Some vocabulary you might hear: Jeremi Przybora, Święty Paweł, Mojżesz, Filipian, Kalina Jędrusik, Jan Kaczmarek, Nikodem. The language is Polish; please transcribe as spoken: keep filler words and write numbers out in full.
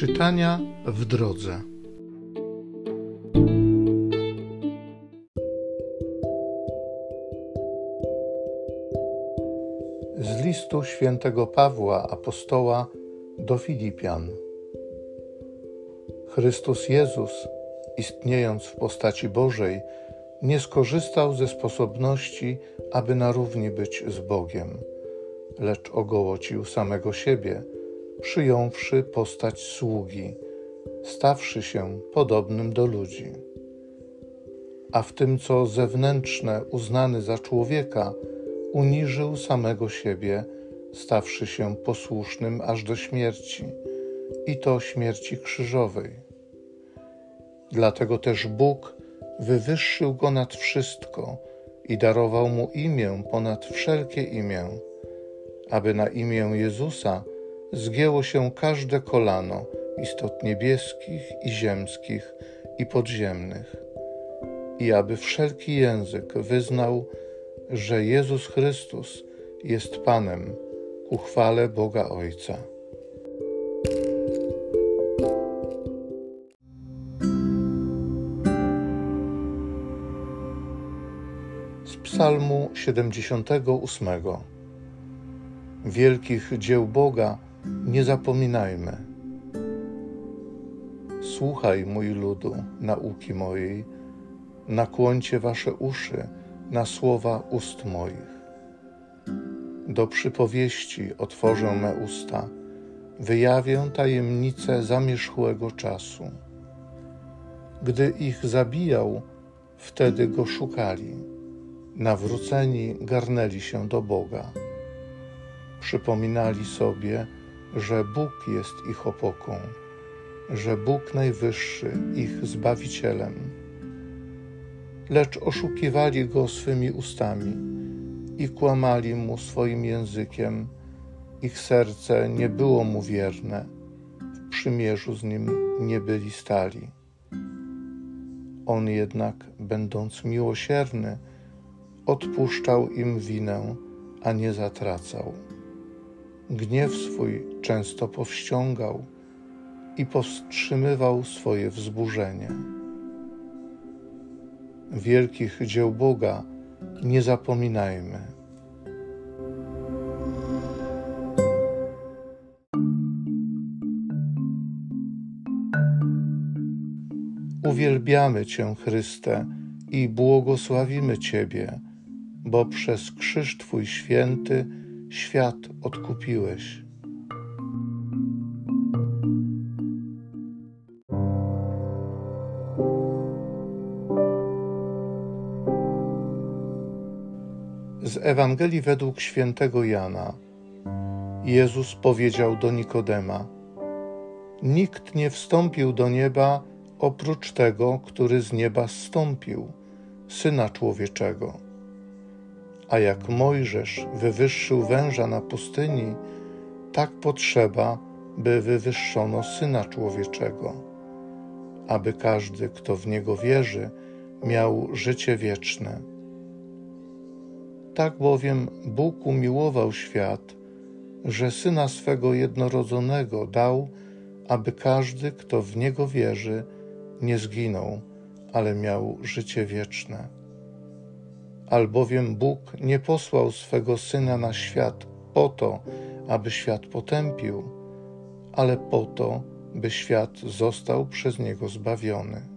Czytania w drodze. Z listu Świętego Pawła, apostoła do Filipian. Chrystus Jezus, istniejąc w postaci Bożej, nie skorzystał ze sposobności, aby na równi być z Bogiem, lecz ogołocił samego siebie, przyjąwszy postać sługi, stawszy się podobnym do ludzi. A w tym, co zewnętrzne, uznany za człowieka, uniżył samego siebie, stawszy się posłusznym aż do śmierci, i to śmierci krzyżowej. Dlatego też Bóg wywyższył go nad wszystko i darował mu imię ponad wszelkie imię, aby na imię Jezusa zgięło się każde kolano istot niebieskich i ziemskich i podziemnych, i aby wszelki język wyznał, że Jezus Chrystus jest Panem, ku chwale Boga Ojca. Z Psalmu siedemdziesiątego ósmego. Wielkich dzieł Boga nie zapominajmy. Słuchaj, mój ludu, nauki mojej, nakłońcie wasze uszy na słowa ust moich. Do przypowieści otworzę me usta, wyjawię tajemnicę zamierzchłego czasu. Gdy ich zabijał, wtedy go szukali, nawróceni garnęli się do Boga. Przypominali sobie, że Bóg jest ich opoką, że Bóg Najwyższy ich Zbawicielem. Lecz oszukiwali Go swymi ustami i kłamali Mu swoim językiem. Ich serce nie było Mu wierne, w przymierzu z Nim nie byli stali. On jednak, będąc miłosierny, odpuszczał im winę, a nie zatracał. Gniew swój często powściągał i powstrzymywał swoje wzburzenie. Wielkich dzieł Boga nie zapominajmy. Uwielbiamy Cię, Chryste, i błogosławimy Ciebie, bo przez krzyż Twój święty świat odkupiłeś. Z Ewangelii według Świętego Jana. Jezus powiedział do Nikodema: nikt nie wstąpił do nieba oprócz tego, który z nieba zstąpił, Syna Człowieczego. A jak Mojżesz wywyższył węża na pustyni, tak potrzeba, by wywyższono Syna Człowieczego, aby każdy, kto w Niego wierzy, miał życie wieczne. Tak bowiem Bóg umiłował świat, że Syna swego jednorodzonego dał, aby każdy, kto w Niego wierzy, nie zginął, ale miał życie wieczne. Albowiem Bóg nie posłał swego Syna na świat po to, aby świat potępił, ale po to, by świat został przez Niego zbawiony.